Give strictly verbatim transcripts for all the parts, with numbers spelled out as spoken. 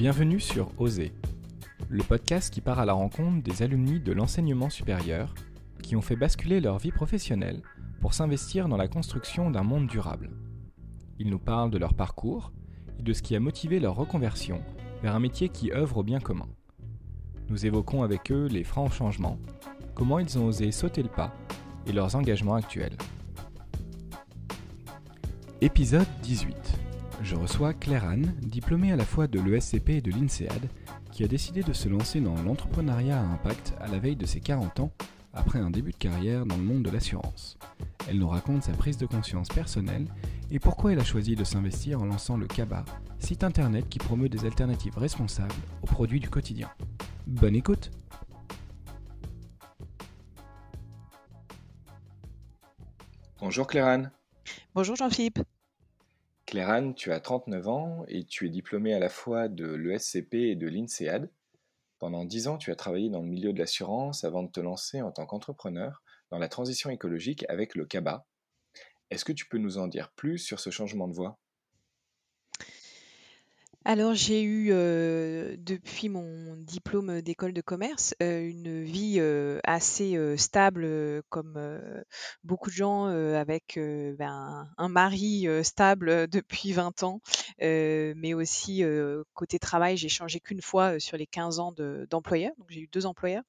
Bienvenue sur Oser, le podcast qui part à la rencontre des alumni de l'enseignement supérieur qui ont fait basculer leur vie professionnelle pour s'investir dans la construction d'un monde durable. Ils nous parlent de leur parcours et de ce qui a motivé leur reconversion vers un métier qui œuvre au bien commun. Nous évoquons avec eux les francs changements, comment ils ont osé sauter le pas et leurs engagements actuels. Épisode dix-huit. Je reçois Claire-Anne, diplômée à la fois de l'E S C P et de l'INSEAD, qui a décidé de se lancer dans l'entrepreneuriat à impact à la veille de ses quarante ans, après un début de carrière dans le monde de l'assurance. Elle nous raconte sa prise de conscience personnelle et pourquoi elle a choisi de s'investir en lançant le C A B A, site internet qui promeut des alternatives responsables aux produits du quotidien. Bonne écoute! Bonjour Claire-Anne. Bonjour Jean-Philippe. Claire-Anne, tu as trente-neuf ans et tu es diplômée à la fois de l'E S C P et de l'INSEAD. Pendant dix ans, tu as travaillé dans le milieu de l'assurance avant de te lancer en tant qu'entrepreneur dans la transition écologique avec le C A B A. Est-ce que tu peux nous en dire plus sur ce changement de voie ? Alors j'ai eu, euh, depuis mon diplôme d'école de commerce, euh, une vie euh, assez euh, stable, euh, comme euh, beaucoup de gens, euh, avec euh, ben, un mari euh, stable depuis vingt ans. Euh, mais aussi, euh, côté travail, j'ai changé qu'une fois euh, sur les quinze ans de, d'employeur. Donc, j'ai eu deux employeurs.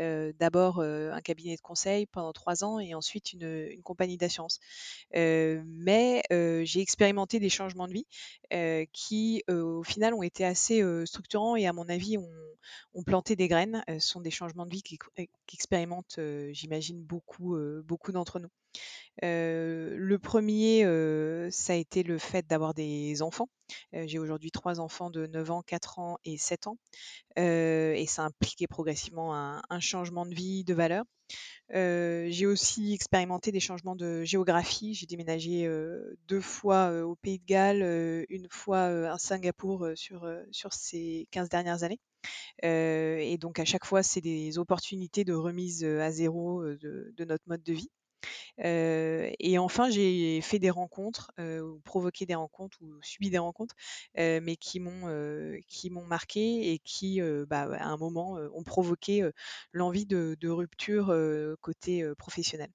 Euh, d'abord, euh, un cabinet de conseil pendant trois ans et ensuite une, une compagnie d'assurance. Euh, mais euh, j'ai expérimenté des changements de vie euh, qui, euh, au final, ont été assez euh, structurants et, à mon avis, ont, ont planté des graines. Euh, ce sont des changements de vie qu'expérimentent, euh, j'imagine, beaucoup, euh, beaucoup d'entre nous. Euh, le premier, euh, ça a été le fait d'avoir des enfants. Euh, j'ai aujourd'hui trois enfants de neuf ans, quatre ans et sept ans. Euh, et ça impliquait progressivement un, un changement de vie, de valeur. Euh, j'ai aussi expérimenté des changements de géographie. J'ai déménagé euh, deux fois euh, au Pays de Galles, euh, une fois euh, à Singapour euh, sur, euh, sur ces quinze dernières années. Euh, et donc à chaque fois, c'est des opportunités de remise à zéro euh, de, de notre mode de vie. Euh, et enfin, j'ai fait des rencontres, euh, ou provoqué des rencontres, ou subi des rencontres, euh, mais qui m'ont, euh, qui m'ont marqué et qui, euh, bah, à un moment, euh, ont provoqué euh, l'envie de, de rupture euh, côté euh, professionnel.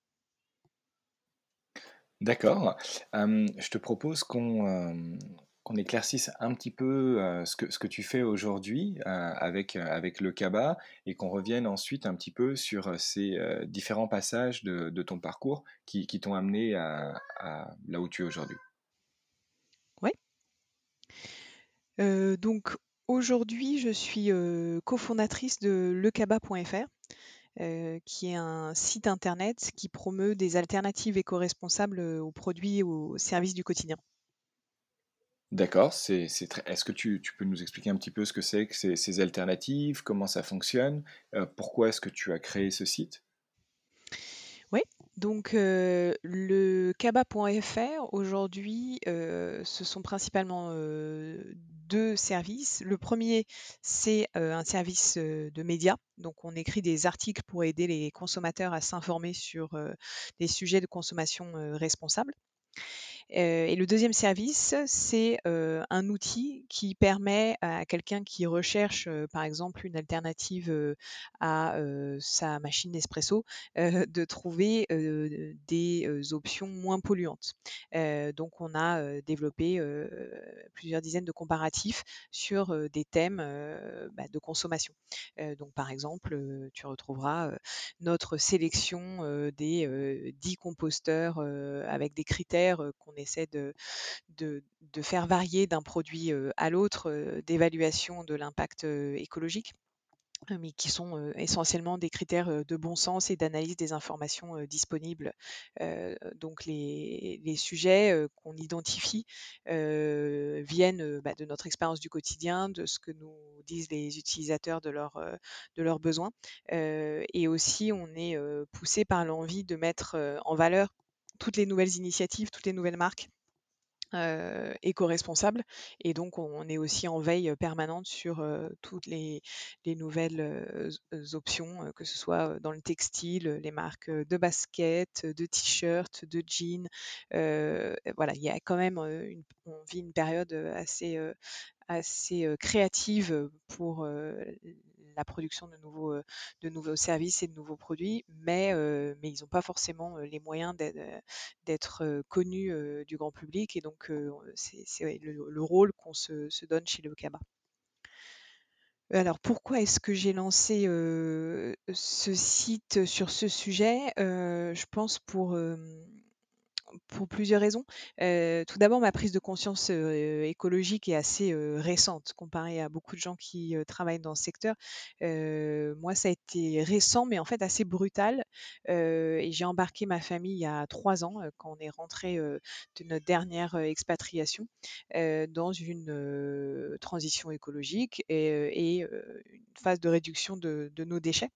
D'accord. Euh, je te propose qu'on, euh, qu'on éclaircisse un petit peu euh, ce que, ce que tu fais aujourd'hui euh, avec, euh, avec le C A B A et qu'on revienne ensuite un petit peu sur ces euh, différents passages de, de ton parcours qui, qui t'ont amené à, à là où tu es aujourd'hui. Oui. Euh, donc aujourd'hui, je suis euh, cofondatrice de le c a b a point f r. Euh, qui est un site internet qui promeut des alternatives éco-responsables aux produits et aux services du quotidien. D'accord. C'est, c'est très... Est-ce que tu, tu peux nous expliquer un petit peu ce que c'est que ces, ces alternatives, comment ça fonctionne, euh, pourquoi est-ce que tu as créé ce site ? Oui, donc euh, le c a b a point f r, aujourd'hui, euh, ce sont principalement euh, deux services. Le premier, c'est euh, un service euh, de médias. Donc, on écrit des articles pour aider les consommateurs à s'informer sur euh, des sujets de consommation euh, responsable. Euh, et le deuxième service, c'est euh, un outil qui permet à quelqu'un qui recherche, euh, par exemple, une alternative euh, à euh, sa machine Nespresso, euh, de trouver euh, des euh, options moins polluantes. Euh, donc, on a euh, développé euh, plusieurs dizaines de comparatifs sur euh, des thèmes euh, bah, de consommation. Euh, donc, par exemple, euh, tu retrouveras euh, notre sélection euh, des euh, dix composteurs euh, avec des critères euh, qu'on essaie de, de, de faire varier d'un produit à l'autre, d'évaluation de l'impact écologique, mais qui sont essentiellement des critères de bon sens et d'analyse des informations disponibles. Euh, donc les, les sujets qu'on identifie euh, viennent bah, de notre expérience du quotidien, de ce que nous disent les utilisateurs de, leur, de leurs besoins. Euh, et aussi, on est poussé par l'envie de mettre en valeur toutes les nouvelles initiatives, toutes les nouvelles marques euh, éco-responsables. Et donc, on est aussi en veille permanente sur euh, toutes les, les nouvelles euh, options, euh, que ce soit dans le textile, les marques de baskets, de t-shirts, de jeans. Euh, voilà, il y a quand même, euh, une, on vit une période assez, euh, assez euh, créative pour euh, la production de nouveaux, euh, de nouveaux services et de nouveaux produits, mais, euh, mais ils n'ont pas forcément les moyens d'être euh, connus euh, du grand public. Et donc, euh, c'est, c'est le, le rôle qu'on se, se donne chez le CABA. Alors, pourquoi est-ce que j'ai lancé euh, ce site sur ce sujet ? euh, Je pense pour... Euh, pour plusieurs raisons. Euh, tout d'abord, ma prise de conscience euh, écologique est assez euh, récente comparée à beaucoup de gens qui euh, travaillent dans ce secteur. Euh, moi, ça a été récent, mais en fait assez brutal. Euh, et j'ai embarqué ma famille il y a trois ans, euh, quand on est rentré euh, de notre dernière euh, expatriation, euh, dans une euh, transition écologique et, et euh, une phase de réduction de, de nos déchets.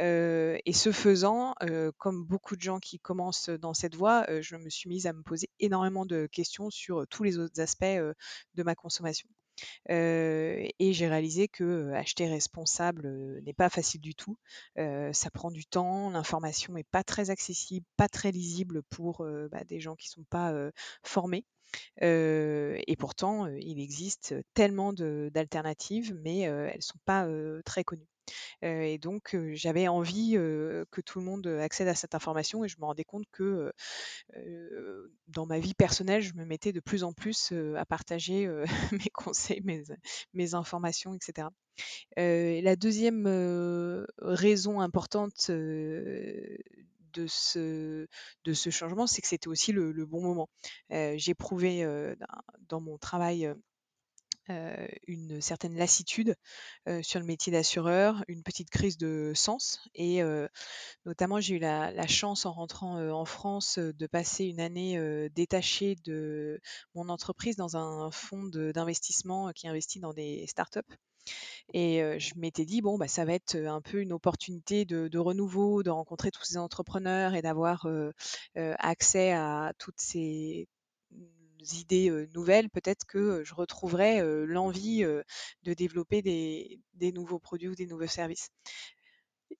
Euh, et ce faisant, euh, comme beaucoup de gens qui commencent dans cette voie, euh, je me Je me suis mise à me poser énormément de questions sur tous les autres aspects euh, de ma consommation. Euh, et j'ai réalisé que euh, acheter responsable euh, n'est pas facile du tout. Euh, ça prend du temps, l'information n'est pas très accessible, pas très lisible pour euh, bah, des gens qui ne sont pas euh, formés. Euh, et pourtant, euh, il existe tellement de, d'alternatives, mais euh, elles ne sont pas euh, très connues. Euh, et donc, euh, j'avais envie euh, que tout le monde accède à cette information et je me rendais compte que euh, dans ma vie personnelle, je me mettais de plus en plus euh, à partager euh, mes conseils, mes, mes informations, et cetera. Euh, la deuxième euh, raison importante euh, De ce, de ce changement, c'est que c'était aussi le, le bon moment. Euh, j'éprouvais euh, dans mon travail euh, une certaine lassitude euh, sur le métier d'assureur, une petite crise de sens et euh, notamment j'ai eu la, la chance en rentrant euh, en France de passer une année euh, détachée de mon entreprise dans un fonds de, d'investissement qui investit dans des startups. Et euh, je m'étais dit, bon, bah, ça va être un peu une opportunité de, de renouveau, de rencontrer tous ces entrepreneurs et d'avoir euh, euh, accès à toutes ces idées euh, nouvelles. Peut-être que je retrouverai euh, l'envie euh, de développer des, des nouveaux produits ou des nouveaux services.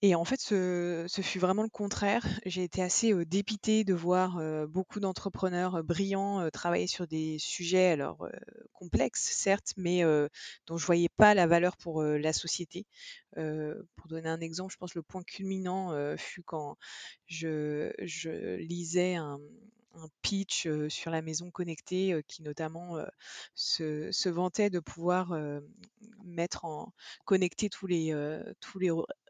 Et en fait, ce, ce fut vraiment le contraire. J'ai été assez euh, dépitée de voir euh, beaucoup d'entrepreneurs euh, brillants euh, travailler sur des sujets alors euh, complexes, certes, mais euh, dont je ne voyais pas la valeur pour euh, la société. Euh, pour donner un exemple, je pense que le point culminant euh, fut quand je, je lisais un... un pitch euh, sur la maison connectée euh, qui notamment euh, se, se vantait de pouvoir euh, mettre en connecter tous les euh, tous les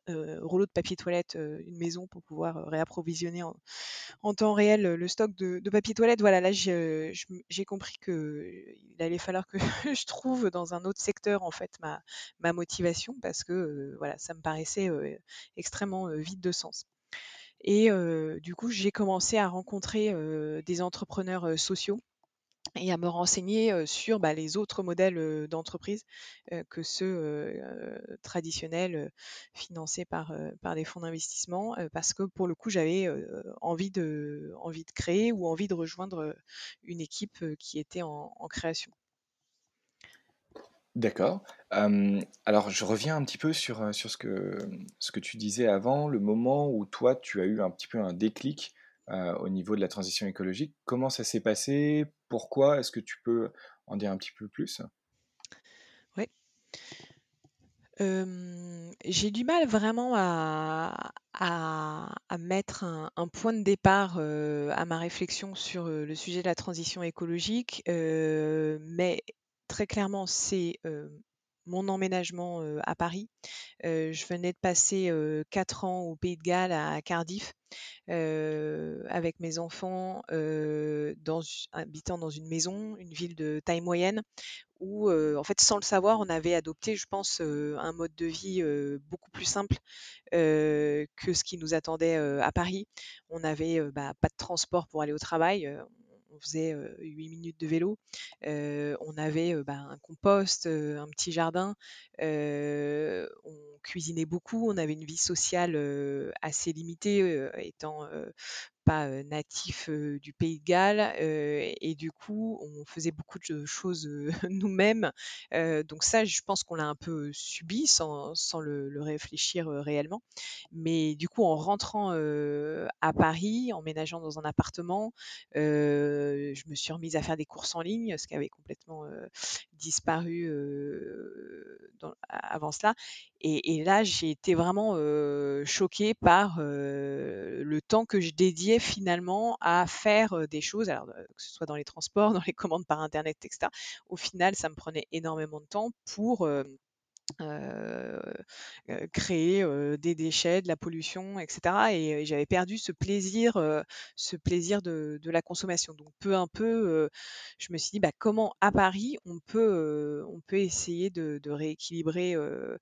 euh, rouleaux de papier toilette euh, une maison pour pouvoir euh, réapprovisionner en, en temps réel euh, le stock de, de papier toilette. Voilà, là j'ai, j'ai compris que il allait falloir que je trouve dans un autre secteur en fait ma ma motivation parce que euh, voilà, ça me paraissait euh, extrêmement euh, vide de sens. Et euh, du coup, j'ai commencé à rencontrer euh, des entrepreneurs euh, sociaux et à me renseigner euh, sur bah, les autres modèles euh, d'entreprise euh, que ceux euh, traditionnels euh, financés par, euh, par des fonds d'investissement euh, parce que pour le coup, j'avais euh, envie de, envie de créer ou envie de rejoindre une équipe euh, qui était en, en création. D'accord. Euh, alors, je reviens un petit peu sur, sur ce que, ce que tu disais avant, le moment où toi, tu as eu un petit peu un déclic euh, au niveau de la transition écologique. Comment ça s'est passé ? Pourquoi ? Est-ce que tu peux en dire un petit peu plus ? Oui. Euh, j'ai du mal vraiment à, à, à mettre un, un point de départ euh, à ma réflexion sur le sujet de la transition écologique, euh, mais... Très clairement, c'est euh, mon emménagement euh, à Paris. Euh, je venais de passer euh, quatre ans au Pays de Galles, à Cardiff, euh, avec mes enfants, euh, dans, habitant dans une maison, une ville de taille moyenne, où, euh, en fait, sans le savoir, on avait adopté, je pense, euh, un mode de vie euh, beaucoup plus simple euh, que ce qui nous attendait euh, à Paris. On n'avait euh, bah, pas de transport pour aller au travail. Euh, On faisait euh, huit minutes de vélo, euh, on avait euh, bah, un compost, euh, un petit jardin, euh, on cuisinait beaucoup, on avait une vie sociale euh, assez limitée, euh, étant euh, pas euh, natif euh, du Pays de Galles, euh, et du coup, on faisait beaucoup de choses euh, nous-mêmes. Euh, donc ça, je pense qu'on l'a un peu subi sans, sans le, le réfléchir euh, réellement. Mais du coup, en rentrant euh, à Paris, en ménageant dans un appartement, euh, je me suis remise à faire des courses en ligne, ce qui avait complètement euh, disparu euh, dans, avant cela. Et, et là, j'ai été vraiment euh, choquée par euh, le temps que je dédiais finalement à faire des choses, alors que ce soit dans les transports, dans les commandes par Internet, et cetera. Au final, ça me prenait énormément de temps pour... Euh, Euh, euh, créer euh, des déchets, de la pollution, et cetera. Et, et j'avais perdu ce plaisir, euh, ce plaisir de, de la consommation. Donc peu à peu, euh, je me suis dit bah, comment à Paris on peut, euh, on peut essayer de, de rééquilibrer euh,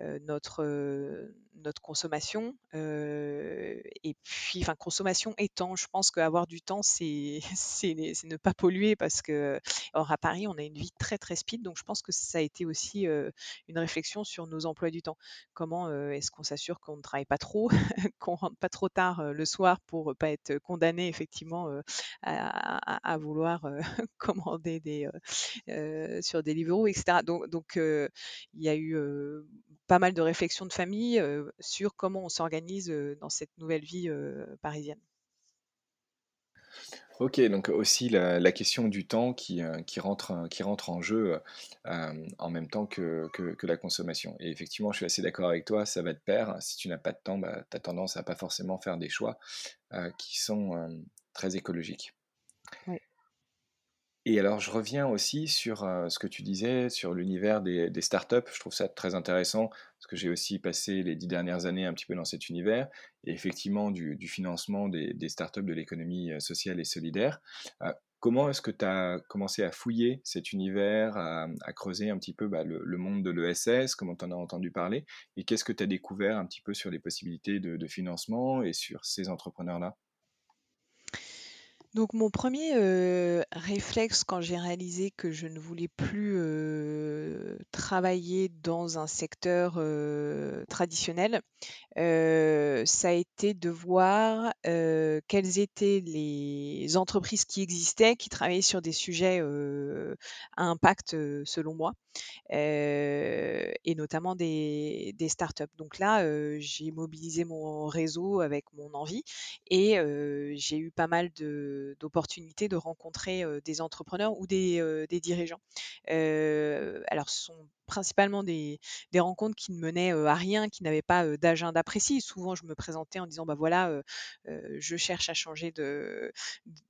euh, notre euh, notre consommation. Euh, et puis, enfin consommation et temps. Je pense qu'avoir du temps, c'est, c'est c'est ne pas polluer parce que, or à Paris, on a une vie très très speed. Donc je pense que ça a été aussi euh, une réflexion sur nos emplois du temps. Comment euh, est-ce qu'on s'assure qu'on ne travaille pas trop, qu'on ne rentre pas trop tard euh, le soir pour ne pas être condamné effectivement euh, à, à, à vouloir euh, commander des, euh, euh, sur Deliveroo, et cetera. Donc, donc euh, il y a eu euh, pas mal de réflexions de famille euh, sur comment on s'organise euh, dans cette nouvelle vie euh, parisienne. Ok, donc aussi la, la question du temps qui, euh, qui, rentre, qui rentre en jeu euh, en même temps que, que, que la consommation. Et effectivement, je suis assez d'accord avec toi, ça va de pair. Si tu n'as pas de temps, bah, tu as tendance à pas forcément faire des choix euh, qui sont euh, très écologiques. Oui. Et alors, je reviens aussi sur euh, ce que tu disais, sur l'univers des, des startups. Je trouve ça très intéressant parce que j'ai aussi passé les dix dernières années un petit peu dans cet univers et effectivement du, du financement des, des startups de l'économie sociale et solidaire. Euh, comment est-ce que tu as commencé à fouiller cet univers, à, à creuser un petit peu bah, le, le monde de l'E S S, comment tu en as entendu parler et qu'est-ce que tu as découvert un petit peu sur les possibilités de, de financement et sur ces entrepreneurs-là ? Donc mon premier euh, réflexe quand j'ai réalisé que je ne voulais plus euh, travailler dans un secteur euh, traditionnel, euh, ça a été de voir euh, quelles étaient les entreprises qui existaient, qui travaillaient sur des sujets euh, à impact selon moi, euh, et notamment des, des startups. Donc là, euh, j'ai mobilisé mon réseau avec mon envie et euh, j'ai eu pas mal de d'opportunités de rencontrer euh, des entrepreneurs ou des, euh, des dirigeants. Euh, alors, ce sont principalement des, des rencontres qui ne menaient euh, à rien, qui n'avaient pas euh, d'agenda précis. Souvent, je me présentais en disant, bah voilà, euh, euh, je cherche à changer de,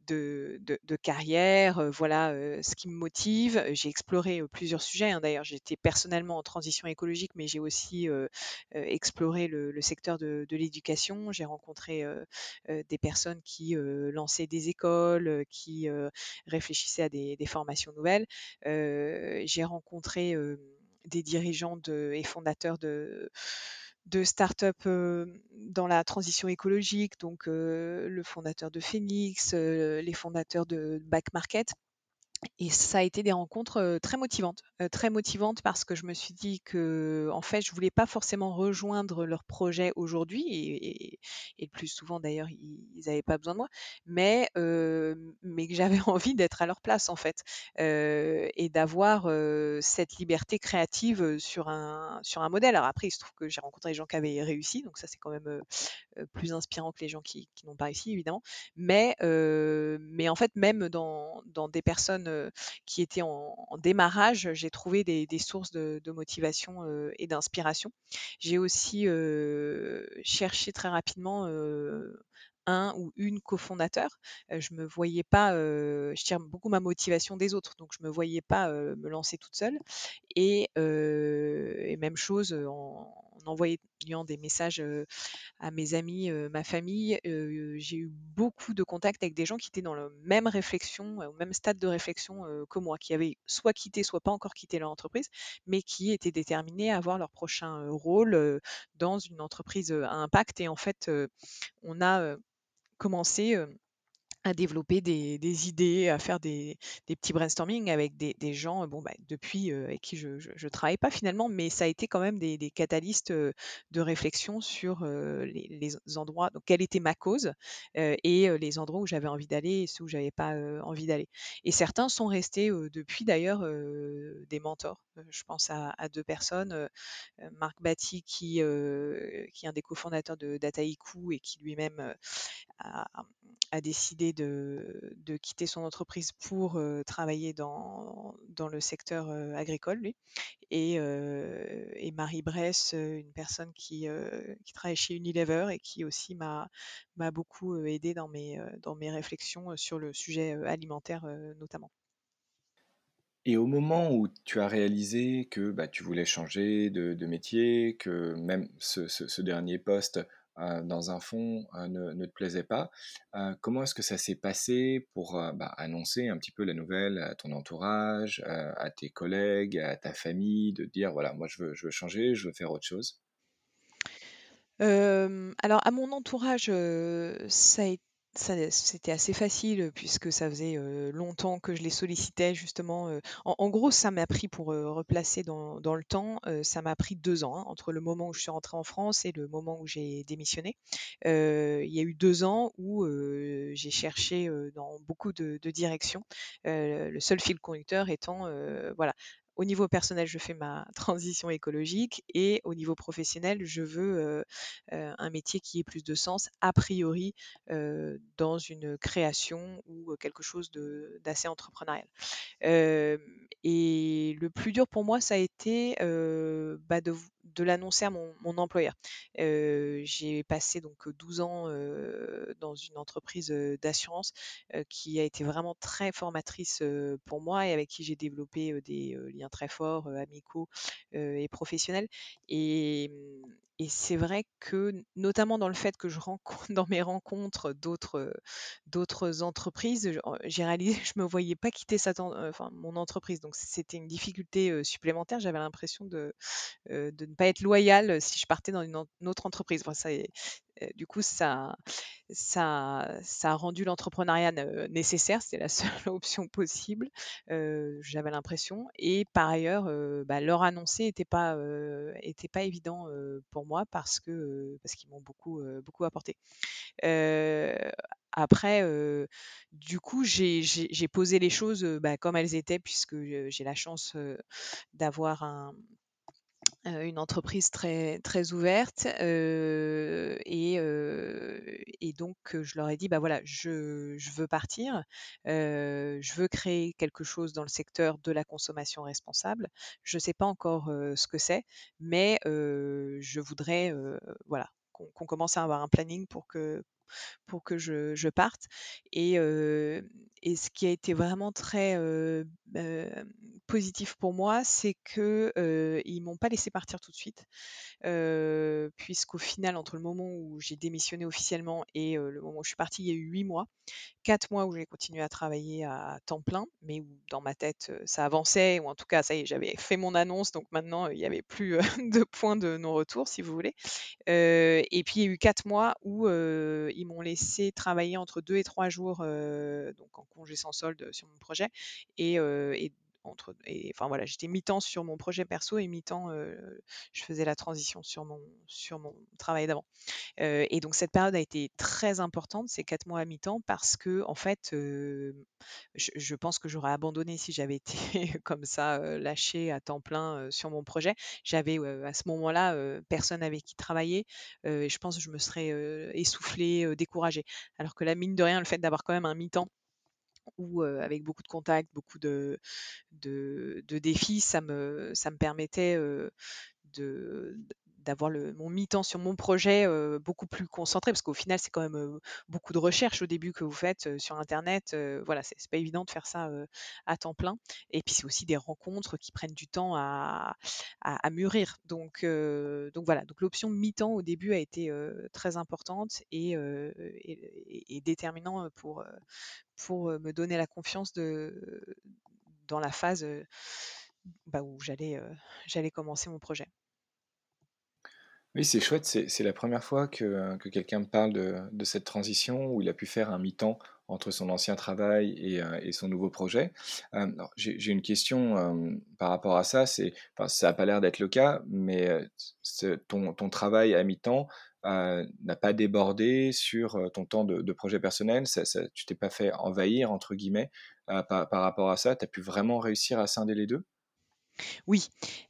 de, de, de carrière, euh, voilà euh, ce qui me motive. J'ai exploré euh, plusieurs sujets. Hein. D'ailleurs, j'étais personnellement en transition écologique, mais j'ai aussi euh, euh, exploré le, le secteur de, de l'éducation. J'ai rencontré euh, euh, des personnes qui euh, lançaient des écoles, qui euh, réfléchissaient à des, des formations nouvelles. Euh, j'ai rencontré euh, des dirigeants de, et fondateurs de, de start-up euh, dans la transition écologique, donc euh, le fondateur de Phoenix, euh, les fondateurs de Back Market. Et ça a été des rencontres très motivantes, très motivantes parce que je me suis dit que, en fait, je voulais pas forcément rejoindre leur projet aujourd'hui et, et, et le plus souvent d'ailleurs ils n'avaient pas besoin de moi, mais euh, mais que j'avais envie d'être à leur place en fait euh, et d'avoir euh, cette liberté créative sur un sur un modèle. Alors après, il se trouve que j'ai rencontré des gens qui avaient réussi, donc ça c'est quand même euh, plus inspirant que les gens qui, qui n'ont pas réussi évidemment. Mais euh, mais en fait, même dans dans des personnes qui étaient en, en démarrage, j'ai trouvé des, des sources de, de motivation euh, et d'inspiration. J'ai aussi euh, cherché très rapidement euh, un ou une cofondateur. Euh, je me voyais pas, euh, je tire beaucoup ma motivation des autres, donc je me voyais pas euh, me lancer toute seule. Et, euh, et même chose en, en envoyant des messages euh, à mes amis, euh, ma famille. Euh, j'ai eu beaucoup de contacts avec des gens qui étaient dans la même réflexion, au même stade de réflexion euh, que moi, qui avaient soit quitté, soit pas encore quitté leur entreprise, mais qui étaient déterminés à avoir leur prochain euh, rôle euh, dans une entreprise euh, à impact. Et en fait, euh, on a euh, commencé euh, à développer des, des idées, à faire des, des petits brainstorming avec des, des gens bon, bah, depuis euh, avec qui je ne travaille pas finalement, mais ça a été quand même des, des catalystes euh, de réflexion sur euh, les, les endroits, donc quelle était ma cause euh, et euh, les endroits où j'avais envie d'aller et ceux où je n'avais pas euh, envie d'aller. Et certains sont restés euh, depuis d'ailleurs euh, des mentors. Je pense à, à deux personnes, euh, Marc Batty qui, euh, qui est un des cofondateurs de Dataiku et qui lui-même euh, a, a décidé décidé de, de quitter son entreprise pour euh, travailler dans, dans le secteur euh, agricole, lui. Et, euh, et Marie Bresse, une personne qui, euh, qui travaille chez Unilever et qui aussi m'a, m'a beaucoup aidée dans mes, dans mes réflexions sur le sujet alimentaire euh, notamment. Et au moment où tu as réalisé que bah, tu voulais changer de, de métier, que même ce, ce, ce dernier poste euh, dans un fonds euh, ne, ne te plaisait pas, euh, comment est-ce que ça s'est passé pour euh, bah, annoncer un petit peu la nouvelle à ton entourage, euh, à tes collègues, à ta famille, de dire voilà, moi je veux, je veux changer, je veux faire autre chose? Euh, alors à mon entourage, euh, ça a été... Ça, c'était assez facile puisque ça faisait euh, longtemps que je les sollicitais justement. Euh, en, en gros, ça m'a pris, pour euh, replacer dans, dans le temps, euh, ça m'a pris deux ans hein, entre le moment où je suis rentrée en France et le moment où j'ai démissionné. Euh, il y a eu deux ans où euh, j'ai cherché euh, dans beaucoup de, de directions, euh, le seul fil conducteur étant, euh, voilà, au niveau personnel, je fais ma transition écologique et au niveau professionnel, je veux euh, euh, un métier qui ait plus de sens, a priori, euh, dans une création ou quelque chose de, d'assez entrepreneurial. Euh, et le plus dur pour moi, ça a été euh, bah de, de l'annoncer à mon, mon employeur. Euh, j'ai passé donc douze ans euh, dans une entreprise d'assurance euh, qui a été vraiment très formatrice euh, pour moi et avec qui j'ai développé euh, des euh, liens très forts, euh, amicaux euh, et professionnels. Et, et c'est vrai que, notamment dans le fait que je rencontre dans mes rencontres d'autres, d'autres entreprises, j'ai réalisé que je ne me voyais pas quitter cette en, enfin, mon entreprise. Donc, c'était une difficulté euh, supplémentaire. J'avais l'impression de, euh, de ne pas être loyale si je partais dans une, en, une autre entreprise. Enfin, ça, euh, du coup, ça, ça, ça a rendu l'entrepreneuriat euh, nécessaire. C'était la seule option possible, euh, j'avais l'impression. Et par ailleurs, euh, bah, leur annoncer n'était pas, euh, était pas évident euh, pour moi parce que euh, parce qu'ils m'ont beaucoup euh, beaucoup apporté. Euh, après, euh, du coup, j'ai, j'ai, j'ai posé les choses euh, bah, comme elles étaient puisque j'ai la chance euh, d'avoir un une entreprise très, très ouverte euh, et, euh, et donc je leur ai dit bah voilà, je, je veux partir, euh, je veux créer quelque chose dans le secteur de la consommation responsable, je ne sais pas encore euh, ce que c'est, mais euh, je voudrais euh, voilà, qu'on, qu'on commence à avoir un planning pour que pour que je, je parte. Et, euh, et ce qui a été vraiment très euh, euh, positif pour moi, c'est que euh, ils m'ont pas laissé partir tout de suite, euh, puisqu'au final, entre le moment où j'ai démissionné officiellement et euh, le moment où je suis partie, il y a eu huit mois, quatre mois où j'ai continué à travailler à temps plein, mais où dans ma tête, ça avançait, ou en tout cas, ça y est, j'avais fait mon annonce, donc maintenant, il n'y avait plus de point de non-retour, si vous voulez. Euh, et puis, il y a eu quatre mois où euh, ils m'ont laissé travailler entre deux et trois jours euh, donc en congé sans solde sur mon projet et, euh, et entre et, enfin voilà, j'étais mi-temps sur mon projet perso et mi-temps euh, je faisais la transition sur mon sur mon travail d'avant euh, et donc cette période a été très importante, ces quatre mois à mi-temps, parce que en fait euh, je, je pense que j'aurais abandonné si j'avais été comme ça euh, lâchée à temps plein euh, sur mon projet. J'avais euh, à ce moment-là euh, personne avec qui travailler euh, et je pense que je me serais euh, essoufflée, euh, découragée, alors que là, mine de rien, le fait d'avoir quand même un mi-temps ou euh, avec beaucoup de contacts, beaucoup de, de, de défis, ça me, ça me permettait euh, de, d'avoir le, mon mi-temps sur mon projet euh, beaucoup plus concentré, parce qu'au final, c'est quand même euh, beaucoup de recherches au début que vous faites euh, sur Internet. Euh, voilà, c'est, c'est pas évident de faire ça euh, à temps plein. Et puis, c'est aussi des rencontres qui prennent du temps à, à, à mûrir. Donc, euh, donc voilà, donc l'option mi-temps au début a été euh, très importante et, euh, et, et déterminant pour... Euh, pour me donner la confiance de, dans la phase bah, où j'allais, euh, j'allais commencer mon projet. Oui, c'est chouette. C'est, c'est la première fois que, que quelqu'un me parle de, de cette transition où il a pu faire un mi-temps entre son ancien travail et, euh, et son nouveau projet. Euh, alors, j'ai, j'ai une question euh, par rapport à ça. C'est, enfin, ça n'a pas l'air d'être le cas, mais euh, ton, ton travail à mi-temps Euh, n'a pas débordé sur euh, ton temps de, de projet personnel, ça, ça, tu t'es pas fait envahir, entre guillemets, euh, par, par rapport à ça, tu as pu vraiment réussir à scinder les deux? Oui,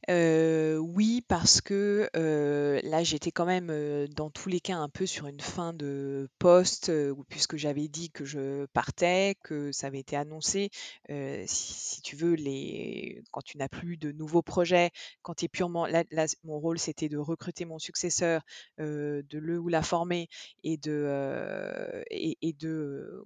euh, oui, parce que euh, là, j'étais quand même, euh, dans tous les cas, un peu sur une fin de poste, euh, ou- puisque j'avais dit que je partais, que ça avait été annoncé. Euh, si, si tu veux, les... quand tu n'as plus de nouveaux projets, quand tu es purement... Là, là, c- mon rôle, c'était de recruter mon successeur, euh, de le ou la former, et de... euh, et, et de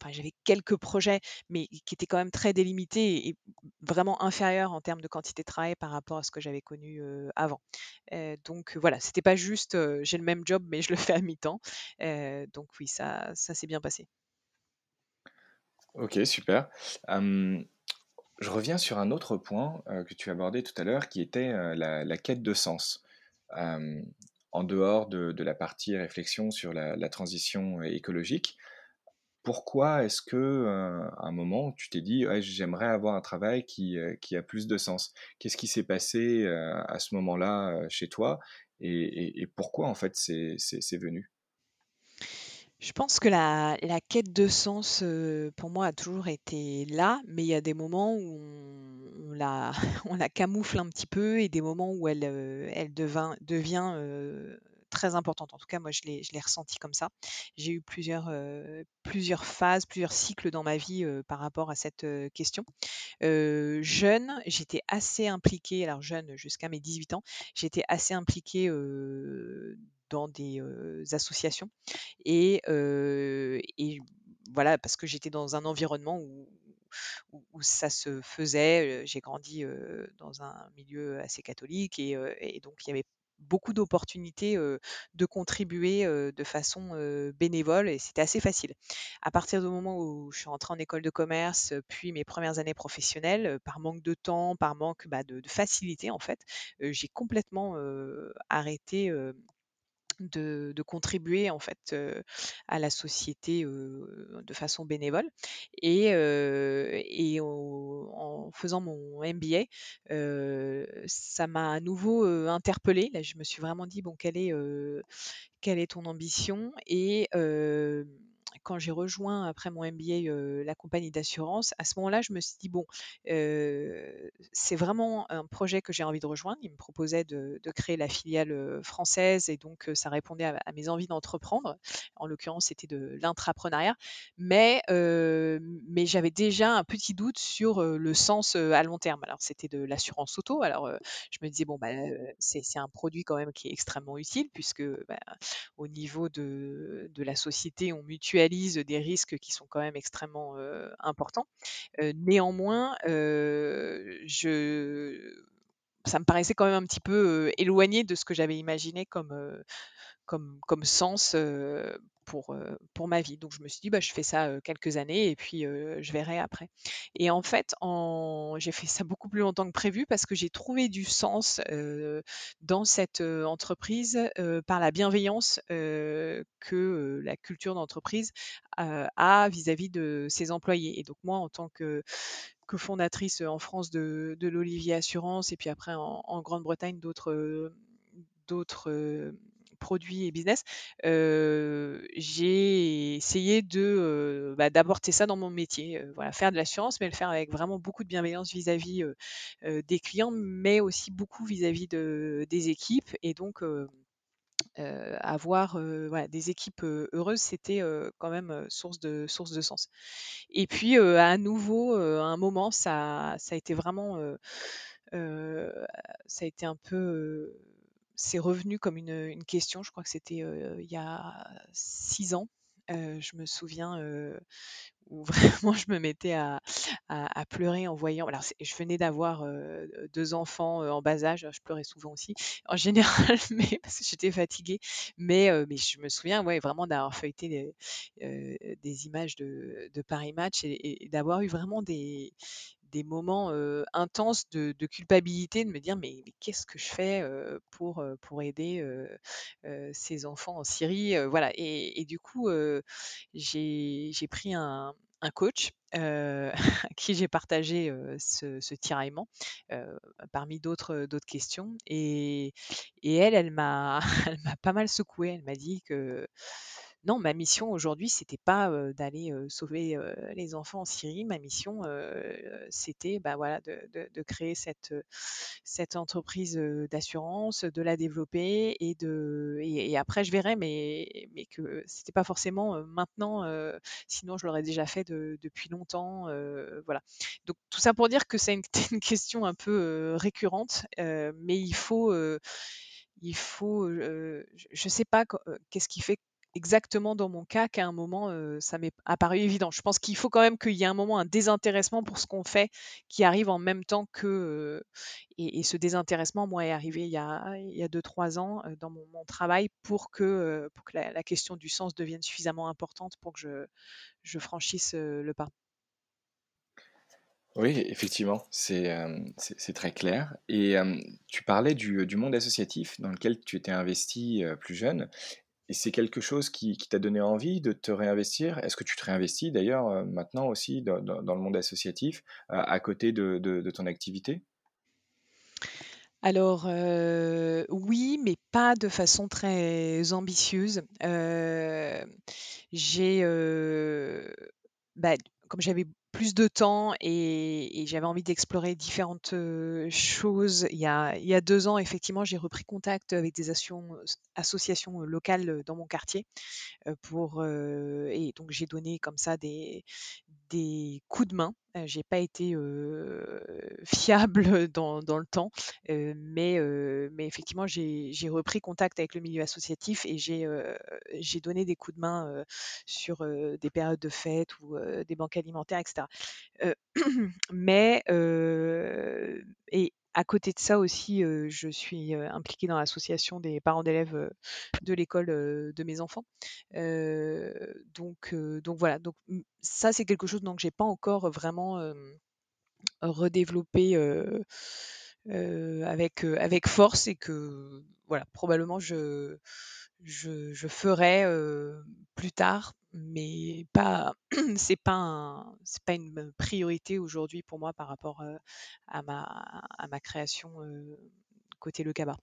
Enfin, j'avais quelques projets, mais qui étaient quand même très délimités et vraiment inférieurs en termes de quantité de travail par rapport à ce que j'avais connu euh, avant. Euh, donc euh, voilà, c'était pas juste euh, j'ai le même job, mais je le fais à mi-temps. Euh, donc oui, ça, ça s'est bien passé. Ok, super. Hum, Je reviens sur un autre point euh, que tu abordais tout à l'heure, qui était euh, la, la quête de sens. Euh, En dehors de, de la partie réflexion sur la, la transition écologique, pourquoi est-ce que, euh, à un moment, tu t'es dit, ouais, j'aimerais avoir un travail qui, euh, qui a plus de sens? Qu'est-ce qui s'est passé euh, à ce moment-là euh, chez toi et, et- et pourquoi, en fait, c'est c'est- c'est venu? Je pense que la, la quête de sens, euh, pour moi, a toujours été là, mais il y a des moments où on, on la, on la camoufle un petit peu et des moments où elle, euh, elle devint, devient euh, très importante. En tout cas, moi, je l'ai, je l'ai ressenti comme ça. J'ai eu plusieurs, euh, plusieurs phases, plusieurs cycles dans ma vie euh, par rapport à cette euh, question. Euh, jeune, j'étais assez impliquée, alors jeune jusqu'à mes dix-huit ans, j'étais assez impliquée euh, dans des euh, associations et, euh, et voilà, parce que j'étais dans un environnement où, où- où ça se faisait. Euh, J'ai grandi euh, dans un milieu assez catholique et, euh, et donc il y avait beaucoup d'opportunités euh, de contribuer euh, de façon euh, bénévole et c'était assez facile. À partir du moment où je suis rentrée en école de commerce, euh, puis mes premières années professionnelles, euh, par manque de temps, par manque bah, de, de facilité en fait, euh, j'ai complètement euh, arrêté euh, de, de contribuer en fait euh, à la société euh, de façon bénévole et, euh, et au- en faisant mon M B A euh, ça m'a à nouveau euh, interpellée. Là je me suis vraiment dit bon quelle est euh, quelle est ton ambition et euh, quand j'ai rejoint après mon M B A euh, la compagnie d'assurance, à ce moment-là, je me suis dit, bon, euh, c'est vraiment un projet que j'ai envie de rejoindre. Il me proposait de, de créer la filiale euh, française et donc euh, ça répondait à, à mes envies d'entreprendre. En l'occurrence, c'était de l'intrapreneuriat. Mais, euh, mais j'avais déjà un petit doute sur euh, le sens euh, à long terme. Alors, c'était de l'assurance auto. Alors, euh, je me disais, bon, bah, euh, c'est c'est un produit quand même qui est extrêmement utile puisque bah, au niveau de, de la société, on mutualise des risques qui sont quand même extrêmement euh, importants. Euh, néanmoins, euh, je, ça me paraissait quand même un petit peu euh, éloigné de ce que j'avais imaginé comme, euh, comme, comme sens euh, pour, euh, pour ma vie. Donc je me suis dit, bah, je fais ça euh, quelques années et puis euh, je verrai après. Et en fait, en... j'ai fait ça beaucoup plus longtemps que prévu parce que j'ai trouvé du sens euh, dans cette euh, entreprise euh, par la bienveillance euh, que euh, la culture d'entreprise euh, a vis-à-vis de ses employés. Et donc moi, en tant que que fondatrice euh, en France de, de l'Olivier Assurance et puis après en, en Grande-Bretagne d'autres euh, d'autres euh, produits et business, euh, j'ai essayé de euh, bah, d'apporter ça dans mon métier. Euh, voilà, faire de l'assurance, mais le faire avec vraiment beaucoup de bienveillance vis-à-vis euh, euh, des clients, mais aussi beaucoup vis-à-vis de, des équipes. Et donc, euh, euh, avoir euh, voilà, des équipes euh, heureuses, c'était euh, quand même euh, source de, source de sens. Et puis, euh, à nouveau, euh, à un moment, ça, ça a été vraiment, euh, euh, ça a été un peu, euh, c'est revenu comme une, une question. Je crois que c'était euh, il y a six ans. Euh, je me souviens euh, où vraiment je me mettais à, à- à pleurer en voyant. Alors, c'est- je venais d'avoir euh, deux enfants euh, en bas âge, je pleurais souvent aussi, en général, mais parce que j'étais fatiguée. Mais, euh, mais je me souviens ouais, vraiment d'avoir feuilleté des, euh, des images de, de Paris Match et, et- et d'avoir eu vraiment des, des moments euh, intenses de, de culpabilité, de me dire mais, mais qu'est-ce que je fais euh, pour, euh, pour aider euh, euh, ces enfants en Syrie euh, voilà. Et, et du coup, euh, j'ai j'ai pris un, un coach euh, à qui j'ai partagé euh, ce, ce tiraillement euh, parmi d'autres d'autres questions. Et, et elle, elle m'a elle m'a pas mal secouée. Elle m'a dit que Non, ma mission aujourd'hui, c'était pas euh, d'aller euh, sauver euh, les enfants en Syrie. Ma mission, euh, c'était bah, voilà, de, de, de créer cette, cette entreprise euh, d'assurance, de la développer et, de, et, et après, je verrai, mais, mais que c'était pas forcément euh, maintenant, euh, sinon je l'aurais déjà fait de, depuis longtemps. Euh, voilà. Donc, tout ça pour dire que c'est une, une question un peu euh, récurrente, euh, mais il faut, euh, il faut euh, je ne sais pas qu'est-ce qui fait exactement dans mon cas qu'à un moment euh, ça m'est apparu évident. Je pense qu'il faut quand même qu'il y ait un moment un désintéressement pour ce qu'on fait qui arrive en même temps que euh, et, et ce désintéressement moi est arrivé il y a il y a deux trois ans euh, dans mon, mon travail pour que euh, pour que la, la question du sens devienne suffisamment importante pour que je je franchisse euh, le pas. Oui, effectivement, c'est euh, c'est c'est très clair. Et euh, tu parlais du du monde associatif dans lequel tu étais investi euh, plus jeune. Et c'est quelque chose qui, qui t'a donné envie de te réinvestir. Est-ce que tu te réinvestis d'ailleurs euh, maintenant aussi dans, dans, dans le monde associatif euh, à côté de, de, de ton activité ? Alors euh, oui, mais pas de façon très ambitieuse. Euh, j'ai, euh, bah, comme j'avais plus de temps et, et j'avais envie d'explorer différentes euh, choses. Il y a, il y a deux ans, effectivement, j'ai repris contact avec des assions, associations locales dans mon quartier euh, pour euh, et donc j'ai donné comme ça des, des coups de main. Euh, j'ai pas été euh, fiable dans, dans le temps, euh, mais, euh, mais effectivement, j'ai, j'ai repris contact avec le milieu associatif et j'ai, euh, j'ai donné des coups de main euh, sur euh, des périodes de fêtes ou euh, des banques alimentaires, et cetera. Euh, mais euh, et à côté de ça aussi, euh, je suis euh, impliquée dans l'association des parents d'élèves euh, de l'école euh, de mes enfants. Euh, donc, euh, donc voilà. Donc ça, c'est quelque chose donc j'ai pas encore vraiment euh, redéveloppé euh, euh, avec euh, avec force et que voilà probablement je je, je ferai euh, plus tard. Mais pas, c'est pas, un, c'est pas une priorité aujourd'hui pour moi par rapport euh, à ma, à ma création euh, côté le C A B A.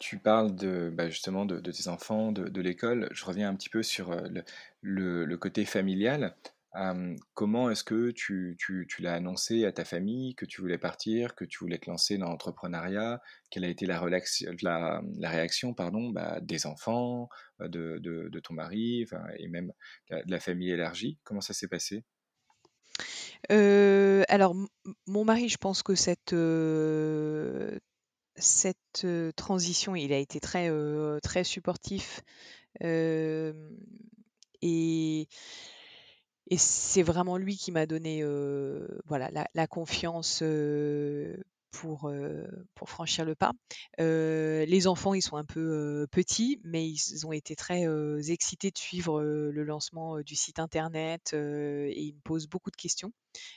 Tu parles de, bah justement de, de tes enfants, de, de l'école. Je reviens un petit peu sur le, le, le côté familial. Euh, comment est-ce que tu, tu, tu l'as annoncé à ta famille que tu voulais partir, que tu voulais te lancer dans l'entrepreneuriat? Quelle a été la, relax- la, la réaction pardon, bah, des enfants, de, de, de ton mari et même de la famille élargie? Comment ça s'est passé? euh, Alors, m- mon mari, je pense que cette... Euh... cette euh, transition, il a été très, euh, très supportif euh, et, et c'est vraiment lui qui m'a donné euh, voilà, la, la confiance euh, pour, euh, pour franchir le pas. Euh, les enfants, ils sont un peu euh, petits, mais ils ont été très euh, excités de suivre euh, le lancement euh, du site internet euh, et ils me posent beaucoup de questions.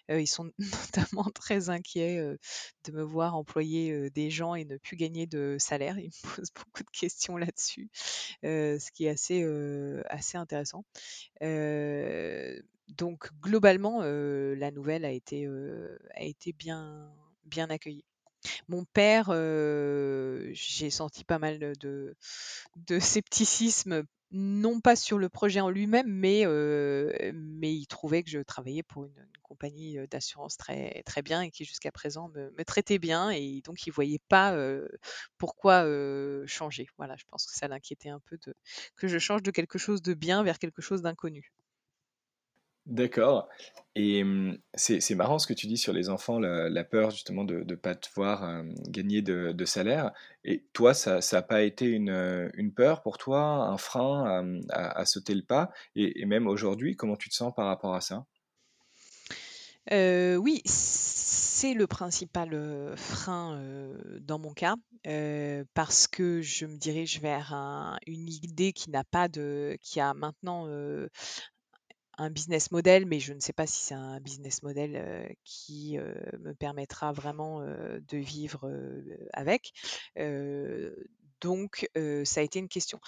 Euh, ils sont notamment très inquiets euh, de me voir employer euh, des gens et ne plus gagner de salaire. Ils me posent beaucoup de questions là-dessus, euh, ce qui est assez, euh, assez intéressant. Euh, donc globalement, euh, la nouvelle a été, euh, a été bien, bien accueillie. Mon père, euh, j'ai senti pas mal de, de scepticisme, non pas sur le projet en lui-même, mais, euh, mais il trouvait que je travaillais pour une, une compagnie d'assurance très, très bien et qui jusqu'à présent me, me traitait bien et donc il ne voyait pas euh, pourquoi euh, changer. Voilà, je pense que ça l'inquiétait un peu de, que je change de quelque chose de bien vers quelque chose d'inconnu. D'accord. Et c'est, c'est marrant ce que tu dis sur les enfants, la, la peur justement de ne pas te voir euh, gagner de, de salaire. Et toi, ça n'a pas été une, une peur pour toi, un frein à, à, à sauter le pas? Et, et même aujourd'hui, comment tu te sens par rapport à ça? Euh, oui, c'est le principal euh, frein euh, dans mon cas, euh, parce que je me dirige vers un, une idée qui n'a pas de, qui a maintenant euh, un business model, mais je ne sais pas si c'est un business model euh, qui euh, me permettra vraiment euh, de vivre euh, avec. Euh, donc, euh, ça a été une question.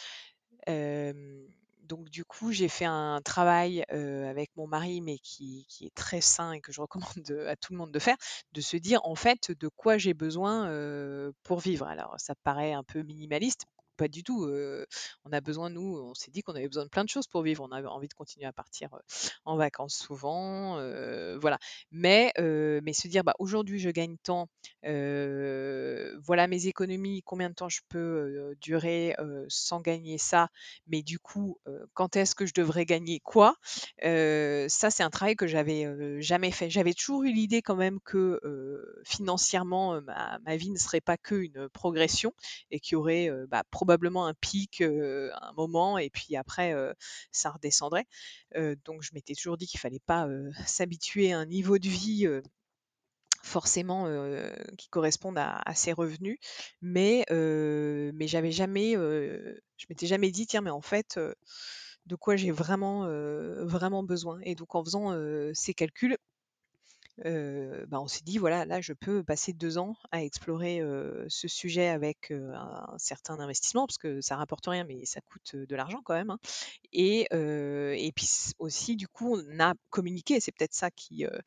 Euh, donc, du coup, j'ai fait un travail euh, avec mon mari, mais qui, qui est très sain et que je recommande de, à tout le monde de faire, de se dire, en fait, de quoi j'ai besoin euh, pour vivre. Alors, ça paraît un peu minimaliste, pas du tout. Euh, on a besoin, nous, on s'est dit qu'on avait besoin de plein de choses pour vivre. On avait envie de continuer à partir euh, en vacances souvent, euh, voilà. Mais, euh, mais se dire, bah, aujourd'hui, je gagne tant, euh, voilà mes économies, combien de temps je peux euh, durer euh, sans gagner ça, mais du coup, euh, quand est-ce que je devrais gagner quoi, euh, ça, c'est un travail que j'avais euh, jamais fait. J'avais toujours eu l'idée quand même que euh, financièrement, euh, ma, ma vie ne serait pas qu'une progression et qu'il y aurait euh, bah, probablement un pic, euh, un moment, et puis après, euh, ça redescendrait. Euh, donc, je m'étais toujours dit qu'il ne fallait pas euh, s'habituer à un niveau de vie euh, forcément euh, qui corresponde à, à ses revenus. Mais, euh, mais j'avais jamais, euh, je m'étais jamais dit, tiens, mais en fait... Euh, de quoi j'ai vraiment, euh, vraiment besoin. Et donc, en faisant euh, ces calculs, euh, bah on s'est dit, voilà, là, je peux passer deux ans à explorer euh, ce sujet avec euh, un certain investissement, parce que ça rapporte rien, mais ça coûte de l'argent quand même. Hein. Et, euh, et puis aussi, du coup, on a communiqué, c'est peut-être ça qui... Euh,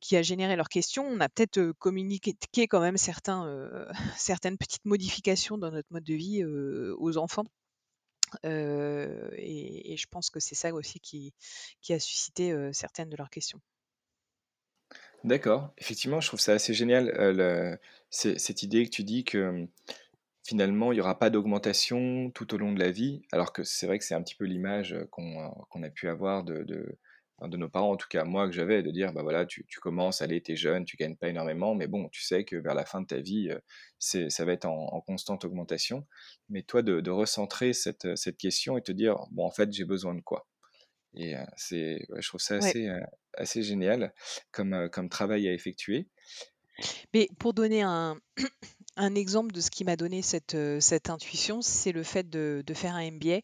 qui a généré leurs questions. On a peut-être communiqué quand même certains, euh, certaines petites modifications dans notre mode de vie euh, aux enfants. Euh, et, et je pense que c'est ça aussi qui, qui a suscité euh, certaines de leurs questions. D'accord. Effectivement, je trouve ça assez génial, euh, le, c'est, cette idée que tu dis que finalement, il n'y aura pas d'augmentation tout au long de la vie, alors que c'est vrai que c'est un petit peu l'image qu'on, qu'on a pu avoir de, de, de nos parents, en tout cas moi que j'avais, de dire, bah voilà, tu, tu commences, allez, t'es jeune, tu ne gagnes pas énormément, mais bon, tu sais que vers la fin de ta vie, c'est, ça va être en, en constante augmentation. Mais toi, de, de recentrer cette, cette question et te dire, bon, en fait, j'ai besoin de quoi ? Et c'est, je trouve ça assez, ouais. assez génial comme, comme travail à effectuer. Mais pour donner un, un exemple de ce qui m'a donné cette, cette intuition, c'est le fait de, de faire un M B A.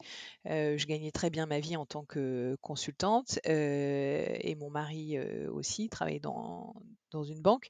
Euh, je gagnais très bien ma vie en tant que consultante euh, et mon mari euh, aussi travaillait dans, dans une banque.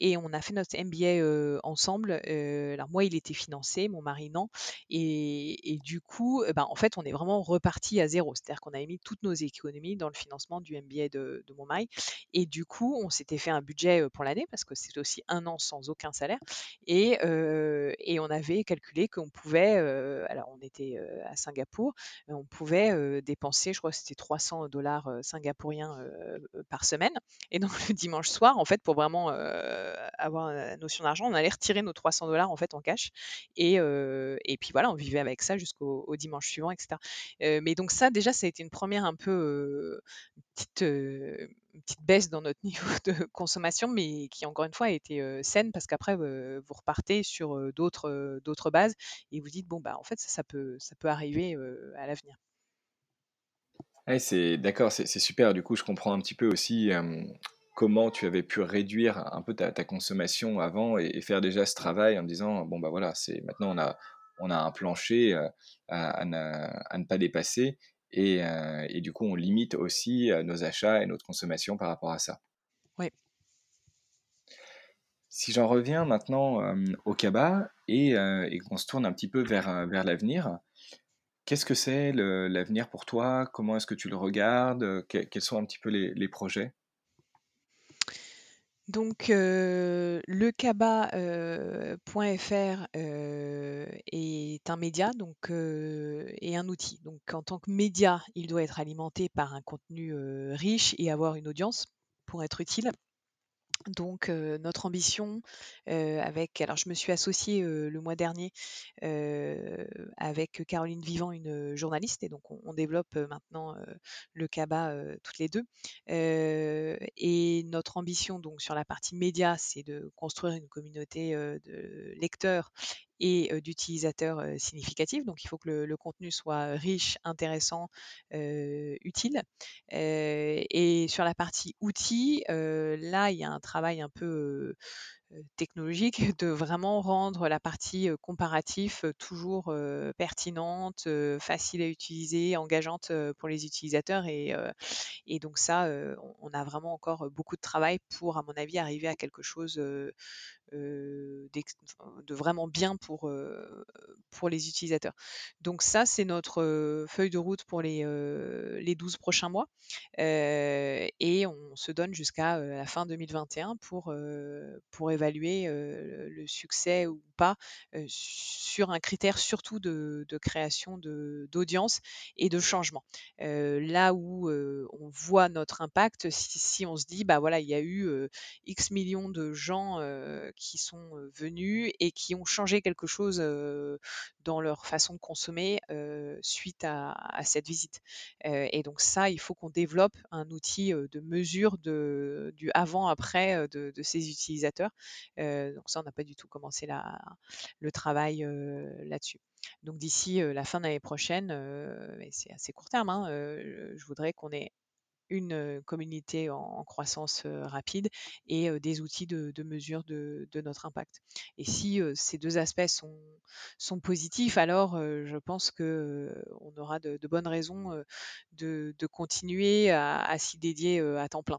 Et on a fait notre M B A euh, ensemble. Euh, alors moi, il était financé, mon mari non. Et, et du coup, ben, en fait, on est vraiment reparti à zéro. C'est-à-dire qu'on avait mis toutes nos économies dans le financement du M B A de, de mon mari. Et du coup, on s'était fait un budget pour l'année parce que c'est aussi un an sans aucun salaire. Et, euh, et on avait calculé qu'on pouvait, euh, alors on était euh, à Singapour, on pouvait euh, dépenser, je crois que c'était trois cents dollars euh, singapouriens euh, par semaine. Et donc le dimanche soir, en fait, pour vraiment euh, avoir la notion d'argent, on allait retirer nos trois cents dollars en fait en cash. Et, euh, et puis voilà, on vivait avec ça jusqu'au au dimanche suivant, et cetera. Euh, mais donc ça, déjà, ça a été une première un peu euh, petite... Euh, une petite baisse dans notre niveau de consommation, mais qui, encore une fois, a été euh, saine, parce qu'après, euh, vous repartez sur euh, d'autres, euh, d'autres bases et vous dites, bon, bah, en fait, ça, ça, peut, ça peut arriver euh, à l'avenir. Ouais, c'est, d'accord, c'est, c'est super. Du coup, je comprends un petit peu aussi euh, comment tu avais pu réduire un peu ta, ta consommation avant et, et faire déjà ce travail en me disant, bon, bah voilà, c'est, maintenant, on a, on a un plancher euh, à, à, à ne pas dépasser. Et, euh, et du coup, on limite aussi euh, nos achats et notre consommation par rapport à ça. Oui. Si j'en reviens maintenant euh, au CABA et, euh, et qu'on se tourne un petit peu vers, vers l'avenir, qu'est-ce que c'est le, l'avenir pour toi ? Comment est-ce que tu le regardes ? que, Quels sont un petit peu les, les projets ? Donc, euh, le CABA point F R euh, euh, est un média donc, euh, et un outil. Donc, en tant que média, il doit être alimenté par un contenu euh, riche et avoir une audience pour être utile. Donc, euh, notre ambition euh, avec... Alors, je me suis associée euh, le mois dernier euh, avec Caroline Vivant, une journaliste, et donc on, on développe euh, maintenant euh, le CABA euh, toutes les deux. Euh, et notre ambition, donc, sur la partie média, c'est de construire une communauté euh, de lecteurs et euh, d'utilisateurs euh, significatifs. Donc, il faut que le, le contenu soit riche, intéressant, euh, utile. Euh, et sur la partie outils, euh, là, il y a un travail un peu euh, technologique de vraiment rendre la partie euh, comparatif euh, toujours euh, pertinente, euh, facile à utiliser, engageante euh, pour les utilisateurs. Et, euh, et donc ça, euh, on a vraiment encore beaucoup de travail pour, à mon avis, arriver à quelque chose euh, euh, de vraiment bien pour, euh, pour les utilisateurs. Donc ça, c'est notre euh, feuille de route pour les, euh, les douze prochains mois. Euh, et on se donne jusqu'à euh, la fin deux mille vingt et un pour, euh, pour évoluer évaluer euh, le succès ou pas euh, sur un critère surtout de, de création de, d'audience et de changement. Euh, là où euh, on voit notre impact, si, si on se dit, bah voilà, il y a eu euh, X millions de gens euh, qui sont venus et qui ont changé quelque chose euh, dans leur façon de consommer euh, suite à, à cette visite. Euh, et donc ça, il faut qu'on développe un outil de mesure de, du avant-après de, de ces utilisateurs. Euh, donc ça, on n'a pas du tout commencé la, le travail euh, là-dessus. Donc d'ici euh, la fin de l'année prochaine, euh, et c'est assez court terme, hein, euh, je voudrais qu'on ait une communauté en, en croissance euh, rapide et euh, des outils de, de mesure de, de notre impact. Et si euh, ces deux aspects sont, sont positifs, alors euh, je pense qu'on euh, aura de, de bonnes raisons euh, de, de continuer à, à s'y dédier euh, à temps plein.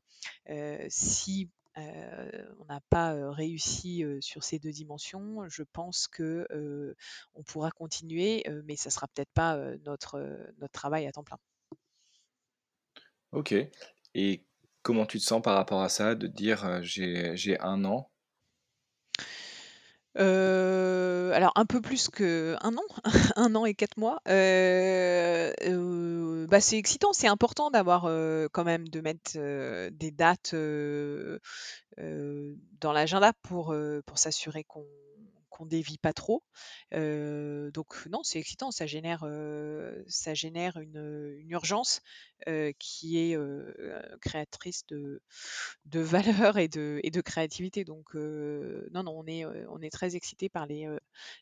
Euh, si Euh, on n'a pas euh, réussi euh, sur ces deux dimensions, je pense que euh, on pourra continuer, euh, mais ça ne sera peut-être pas euh, notre, euh, notre travail à temps plein. Ok. Et comment tu te sens par rapport à ça, de dire euh, j'ai, j'ai un an ? Euh, alors un peu plus qu'un an, un an et quatre mois, euh, euh, bah c'est excitant, c'est important d'avoir euh, quand même de mettre euh, des dates euh, euh, dans l'agenda pour, euh, pour s'assurer qu'on qu'on dévie pas trop. Euh, donc non, c'est excitant, ça génère, euh, ça génère une, une urgence euh, qui est euh, créatrice de, de valeur et de, et de créativité. Donc euh, non, non, on est, on est très excités par les, euh,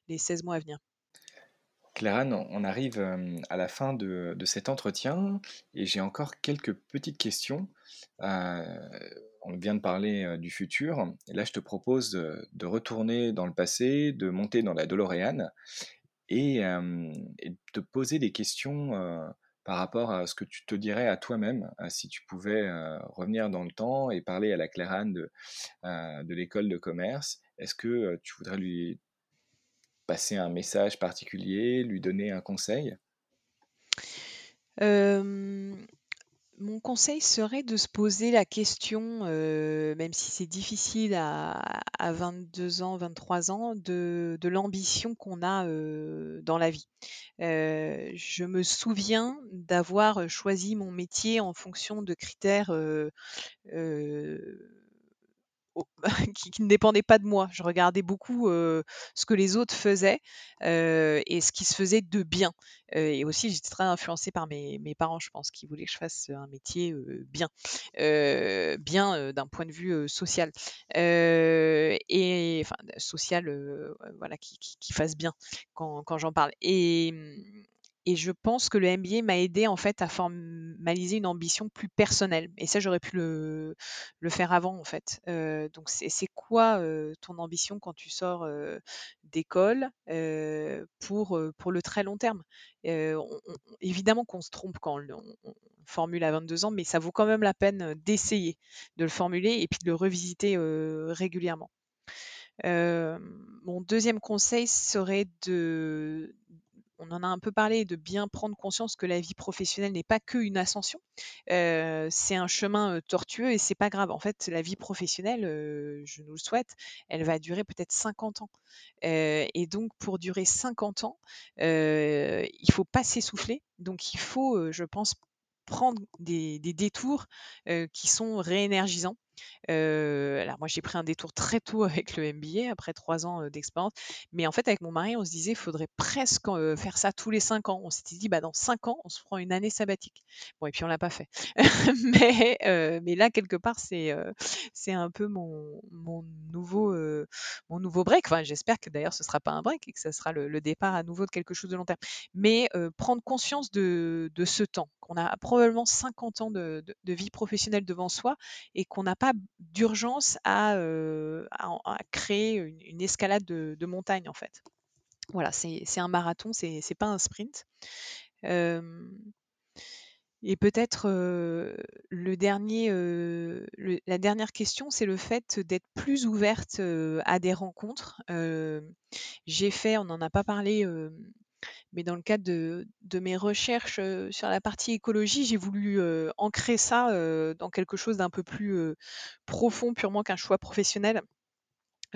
les seize mois à venir. Claire-Anne, on arrive à la fin de, de cet entretien et j'ai encore quelques petites questions. Euh, on vient de parler du futur. Et là, je te propose de, de retourner dans le passé, de monter dans la DeLorean et, euh, et de te poser des questions euh, par rapport à ce que tu te dirais à toi-même hein, si tu pouvais euh, revenir dans le temps et parler à la Claire-Anne de, euh, de l'école de commerce. Est-ce que euh, tu voudrais lui passer un message particulier, lui donner un conseil ? euh, Mon conseil serait de se poser la question, euh, même si c'est difficile à, à vingt-deux ans, vingt-trois ans, de, de l'ambition qu'on a euh, dans la vie. Euh, je me souviens d'avoir choisi mon métier en fonction de critères euh, euh, Qui, qui ne dépendait pas de moi. Je regardais beaucoup euh, ce que les autres faisaient euh, et ce qui se faisait de bien. Euh, et aussi, j'étais très influencée par mes, mes parents, je pense, qui voulaient que je fasse un métier euh, bien. Euh, bien euh, d'un point de vue euh, social. Euh, et, enfin, social, euh, voilà, qui, qui, qui fasse bien quand, quand j'en parle. Et... Et je pense que le M B A m'a aidé en fait à formaliser une ambition plus personnelle. Et ça, j'aurais pu le, le faire avant en fait. Euh, donc, c'est, c'est quoi euh, ton ambition quand tu sors euh, d'école euh, pour, euh, pour le très long terme ? Euh, on, on, évidemment qu'on se trompe quand on, on, on formule à vingt-deux ans, mais ça vaut quand même la peine d'essayer de le formuler et puis de le revisiter euh, régulièrement. Euh, mon deuxième conseil serait de... On en a un peu parlé, de bien prendre conscience que la vie professionnelle n'est pas qu'une ascension. Euh, c'est un chemin euh, tortueux et c'est pas grave. En fait, la vie professionnelle, euh, je nous le souhaite, elle va durer peut-être cinquante ans. Euh, et donc, pour durer cinquante ans, euh, il faut pas s'essouffler. Donc, il faut, euh, je pense, prendre des, des détours euh, qui sont réénergisants. Euh, alors moi j'ai pris un détour très tôt avec le M B A après trois ans euh, d'expérience, mais en fait avec mon mari on se disait il faudrait presque euh, faire ça tous les cinq ans. On s'était dit bah dans cinq ans on se prend une année sabbatique. Bon et puis on l'a pas fait. mais euh, mais là quelque part c'est euh, c'est un peu mon mon nouveau euh, mon nouveau break. Enfin j'espère que d'ailleurs ce sera pas un break et que ça sera le, le départ à nouveau de quelque chose de long terme. Mais euh, prendre conscience de de ce temps qu'on a probablement cinquante ans de, de, de vie professionnelle devant soi et qu'on n'a pas d'urgence à, euh, à, à créer une, une escalade de, de montagne en fait. Voilà, c'est, c'est un marathon, c'est, c'est pas un sprint. Euh, et peut-être euh, le dernier, euh, le, la dernière question, c'est le fait d'être plus ouverte euh, à des rencontres. Euh, j'ai fait, on n'en a pas parlé. Euh, Mais dans le cadre de, de mes recherches euh, sur la partie écologie, j'ai voulu euh, ancrer ça euh, dans quelque chose d'un peu plus euh, profond, purement qu'un choix professionnel.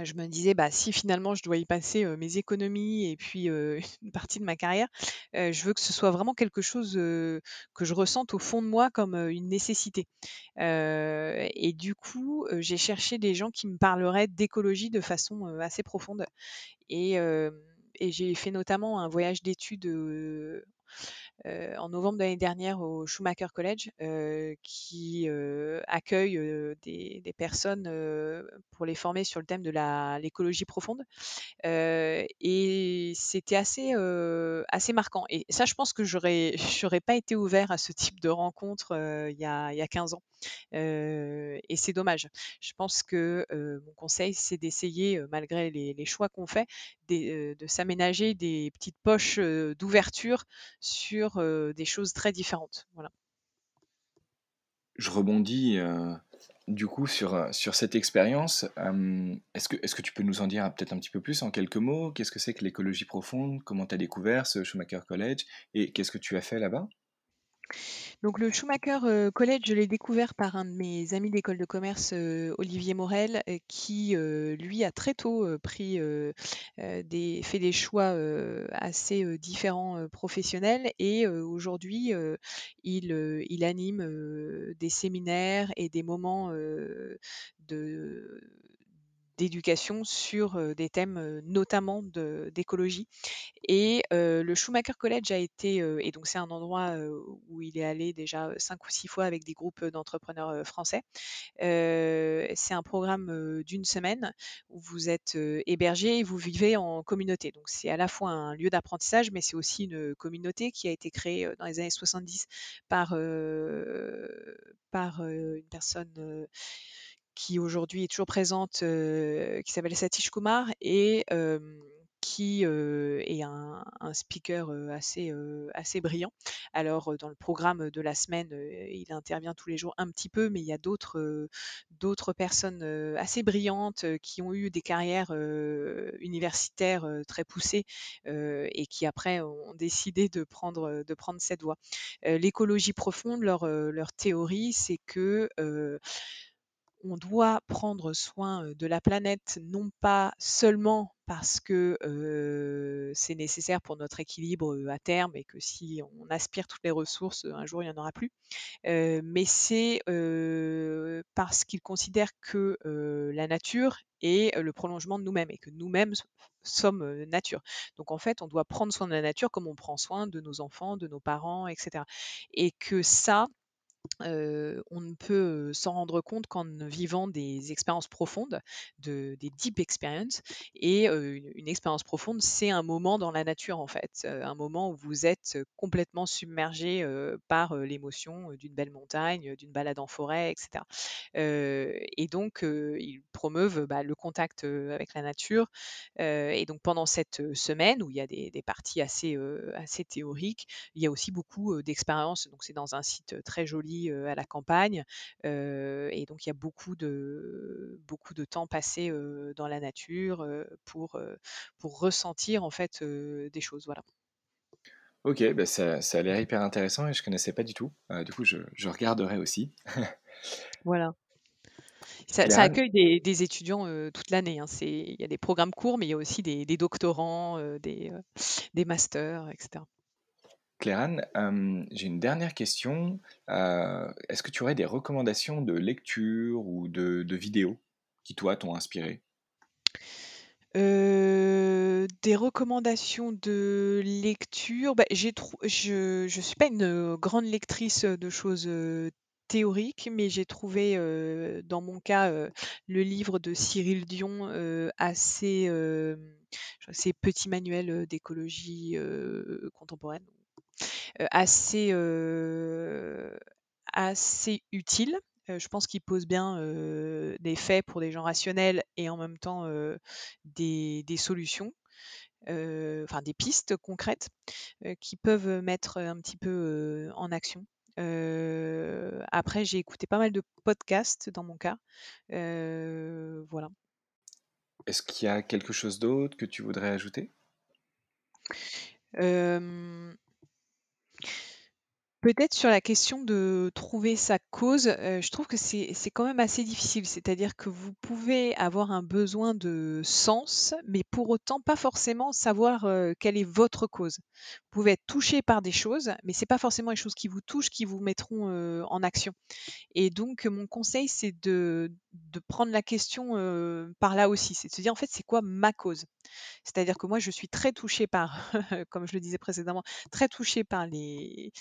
je me disais, bah, si finalement je dois y passer euh, mes économies et puis euh, une partie de ma carrière, euh, je veux que ce soit vraiment quelque chose euh, que je ressente au fond de moi comme euh, une nécessité. Euh, et du coup, euh, j'ai cherché des gens qui me parleraient d'écologie de façon euh, assez profonde. Et, euh, et j'ai fait notamment un voyage d'études euh, Euh, en novembre de l'année dernière au Schumacher College euh, qui euh, accueille euh, des, des personnes euh, pour les former sur le thème de la, l'écologie profonde euh, et c'était assez, euh, assez marquant et ça je pense que j'aurais, j'aurais pas été ouvert à ce type de rencontre euh, il y a, il y a quinze ans euh, et c'est dommage. Je pense que euh, mon conseil c'est d'essayer malgré les, les choix qu'on fait des, euh, de s'aménager des petites poches euh, d'ouverture sur euh, des choses très différentes. Voilà. Je rebondis euh, du coup sur, sur cette expérience. Euh, est-ce que, est-ce que tu peux nous en dire peut-être un petit peu plus en quelques mots? Qu'est-ce que c'est que l'écologie profonde? Comment tu as découvert ce Schumacher College? Et qu'est-ce que tu as fait là-bas? Donc le Schumacher College, je l'ai découvert par un de mes amis d'école de commerce, Olivier Morel, qui lui a très tôt pris des, fait des choix assez différents professionnels et aujourd'hui il, il anime des séminaires et des moments de d'éducation sur des thèmes notamment de, d'écologie. Et euh, le Schumacher College a été, euh, et donc c'est un endroit euh, où il est allé déjà cinq ou six fois avec des groupes d'entrepreneurs euh, français. Euh, c'est un programme euh, d'une semaine où vous êtes euh, hébergé et vous vivez en communauté. Donc c'est à la fois un lieu d'apprentissage, mais c'est aussi une communauté qui a été créée euh, dans les années soixante-dix par, euh, par euh, une personne euh, qui aujourd'hui est toujours présente, euh, qui s'appelle Satish Kumar et euh, qui euh, est un, un speaker euh, assez, euh, assez brillant. Alors, dans le programme de la semaine, euh, il intervient tous les jours un petit peu, mais il y a d'autres, euh, d'autres personnes euh, assez brillantes euh, qui ont eu des carrières euh, universitaires euh, très poussées euh, et qui, après, ont décidé de prendre, de prendre cette voie. Euh, l'écologie profonde, leur, euh, leur théorie, c'est que... Euh, on doit prendre soin de la planète, non pas seulement parce que euh, c'est nécessaire pour notre équilibre à terme et que si on aspire toutes les ressources, un jour, il n'y en aura plus. Euh, mais c'est euh, parce qu'ils considèrent que euh, la nature est le prolongement de nous-mêmes et que nous-mêmes sommes euh, nature. Donc, en fait, on doit prendre soin de la nature comme on prend soin de nos enfants, de nos parents, et cetera. Et que ça... Euh, on ne peut s'en rendre compte qu'en vivant des expériences profondes, de, des deep experiences. Et euh, une, une expérience profonde, c'est un moment dans la nature en fait, euh, un moment où vous êtes complètement submergé euh, par euh, l'émotion d'une belle montagne, d'une balade en forêt, et cetera. Euh, et donc, euh, ils promeuvent bah, le contact avec la nature. Euh, et donc, pendant cette semaine où il y a des, des parties assez, euh, assez théoriques, il y a aussi beaucoup euh, d'expériences. Donc, c'est dans un site très joli à la campagne euh, et donc il y a beaucoup de beaucoup de temps passé euh, dans la nature euh, pour euh, pour ressentir en fait euh, des choses. Voilà. Ok, bah ça, ça a l'air hyper intéressant et je connaissais pas du tout. Euh, du coup, je, je regarderai aussi. Voilà. Ça, ça accueille des, des étudiants euh, toute l'année. Hein. C'est, il y a des programmes courts, mais il y a aussi des, des doctorants, euh, des euh, des masters, et cetera. Claire-Anne, euh, j'ai une dernière question. Euh, est-ce que tu aurais des recommandations de lecture ou de, de vidéos qui, toi, t'ont inspiré ? Euh, des recommandations de lecture. Bah, j'ai trou- je ne suis pas une grande lectrice de choses théoriques, mais j'ai trouvé, euh, dans mon cas, euh, le livre de Cyril Dion euh, assez... Euh, ces petits manuels d'écologie euh, contemporaine. Assez, euh, assez utile. Euh, je pense qu'il pose bien euh, des faits pour des gens rationnels et en même temps euh, des, des solutions, euh, enfin des pistes concrètes euh, qui peuvent mettre un petit peu euh, en action. Euh, après, j'ai écouté pas mal de podcasts dans mon cas. Euh, voilà. Est-ce qu'il y a quelque chose d'autre que tu voudrais ajouter ? Euh... Peut-être sur la question de trouver sa cause, euh, je trouve que c'est c'est quand même assez difficile. C'est-à-dire que vous pouvez avoir un besoin de sens, mais pour autant pas forcément savoir euh, quelle est votre cause. Vous pouvez être touché par des choses, mais c'est pas forcément les choses qui vous touchent qui vous mettront euh, en action. Et donc euh, mon conseil, c'est de de prendre la question euh, par là aussi, c'est de se dire en fait c'est quoi ma cause. C'est-à-dire que moi je suis très touchée par, comme je le disais précédemment, très touchée par les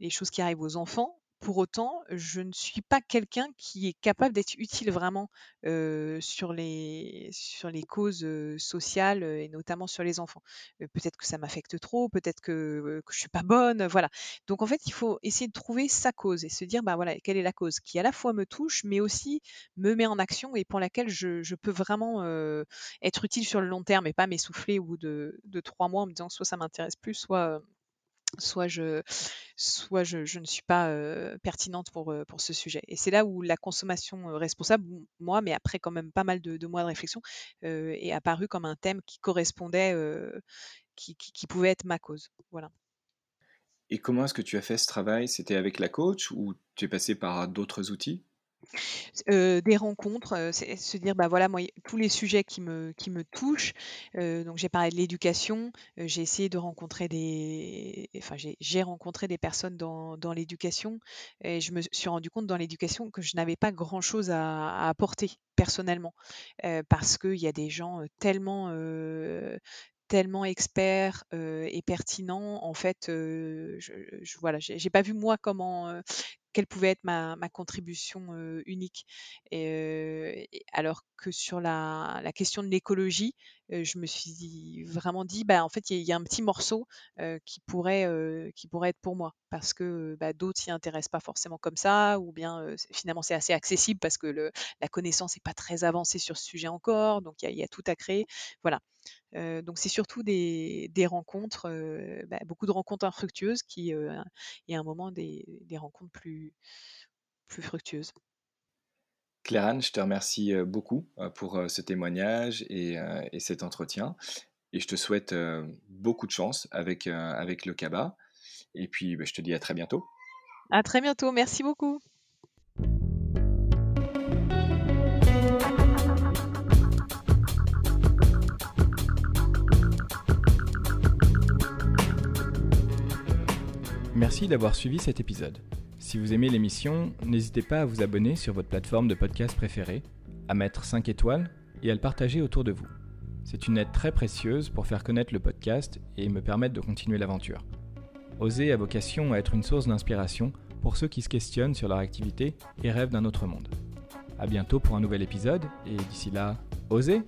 les choses qui arrivent aux enfants. Pour autant, je ne suis pas quelqu'un qui est capable d'être utile vraiment euh, sur les, sur les causes euh, sociales euh, et notamment sur les enfants. Euh, peut-être que ça m'affecte trop, peut-être que, euh, que je suis pas bonne, euh, voilà. Donc en fait, il faut essayer de trouver sa cause et se dire bah voilà, quelle est la cause qui à la fois me touche, mais aussi me met en action et pour laquelle je, je peux vraiment euh, être utile sur le long terme et pas m'essouffler au bout de, de trois mois en me disant soit ça m'intéresse plus, soit... Euh, soit je, soit je, je ne suis pas euh, pertinente pour, euh, pour ce sujet. Et c'est là où la consommation euh, responsable, moi, mais après quand même pas mal de, de mois de réflexion, euh, est apparue comme un thème qui correspondait, euh, qui, qui, qui pouvait être ma cause. Voilà. Et comment est-ce que tu as fait ce travail? C'était avec la coach ou tu es passé par d'autres outils? Euh, des rencontres, euh, c'est, se dire bah voilà moi tous les sujets qui me qui me touchent. Euh, donc j'ai parlé de l'éducation, euh, j'ai essayé de rencontrer des, enfin j'ai, j'ai rencontré des personnes dans dans l'éducation et je me suis rendu compte dans l'éducation que je n'avais pas grand chose à, à apporter personnellement euh, parce que il y a des gens tellement euh, tellement expert euh, et pertinent, en fait, euh, je, je voilà, j'ai, j'ai pas vu moi comment euh, quelle pouvait être ma, ma contribution euh, unique. Et, euh, et alors que sur la, la question de l'écologie, euh, je me suis dit, vraiment dit, bah en fait il y, y a un petit morceau euh, qui pourrait euh, qui pourrait être pour moi, parce que bah, d'autres s'y intéressent pas forcément comme ça, ou bien euh, finalement c'est assez accessible parce que le, la connaissance n'est pas très avancée sur ce sujet encore, donc il y, y a tout à créer, voilà. Euh, donc c'est surtout des, des rencontres, euh, bah, beaucoup de rencontres infructueuses qui, euh, il y a un moment, des, des rencontres plus, plus fructueuses. Claire-Anne, je te remercie beaucoup pour ce témoignage et, et cet entretien. Et je te souhaite beaucoup de chance avec, avec le C A B A. Et puis, bah, je te dis à très bientôt. À très bientôt, merci beaucoup. Merci d'avoir suivi cet épisode. Si vous aimez l'émission, n'hésitez pas à vous abonner sur votre plateforme de podcast préférée, à mettre cinq étoiles et à le partager autour de vous. C'est une aide très précieuse pour faire connaître le podcast et me permettre de continuer l'aventure. Oser a vocation à être une source d'inspiration pour ceux qui se questionnent sur leur activité et rêvent d'un autre monde. À bientôt pour un nouvel épisode et d'ici là, osez!